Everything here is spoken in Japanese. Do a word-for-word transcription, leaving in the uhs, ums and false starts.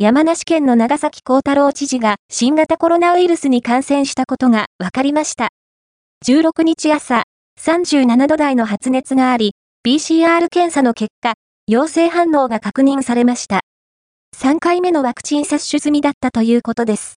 山梨県の長崎幸太郎知事が新型コロナウイルスに感染したことが分かりました。じゅうろくにち朝、さんじゅうななど台の発熱があり、ピーシーアール 検査の結果、陽性反応が確認されました。さんかいめのワクチン接種済みだったということです。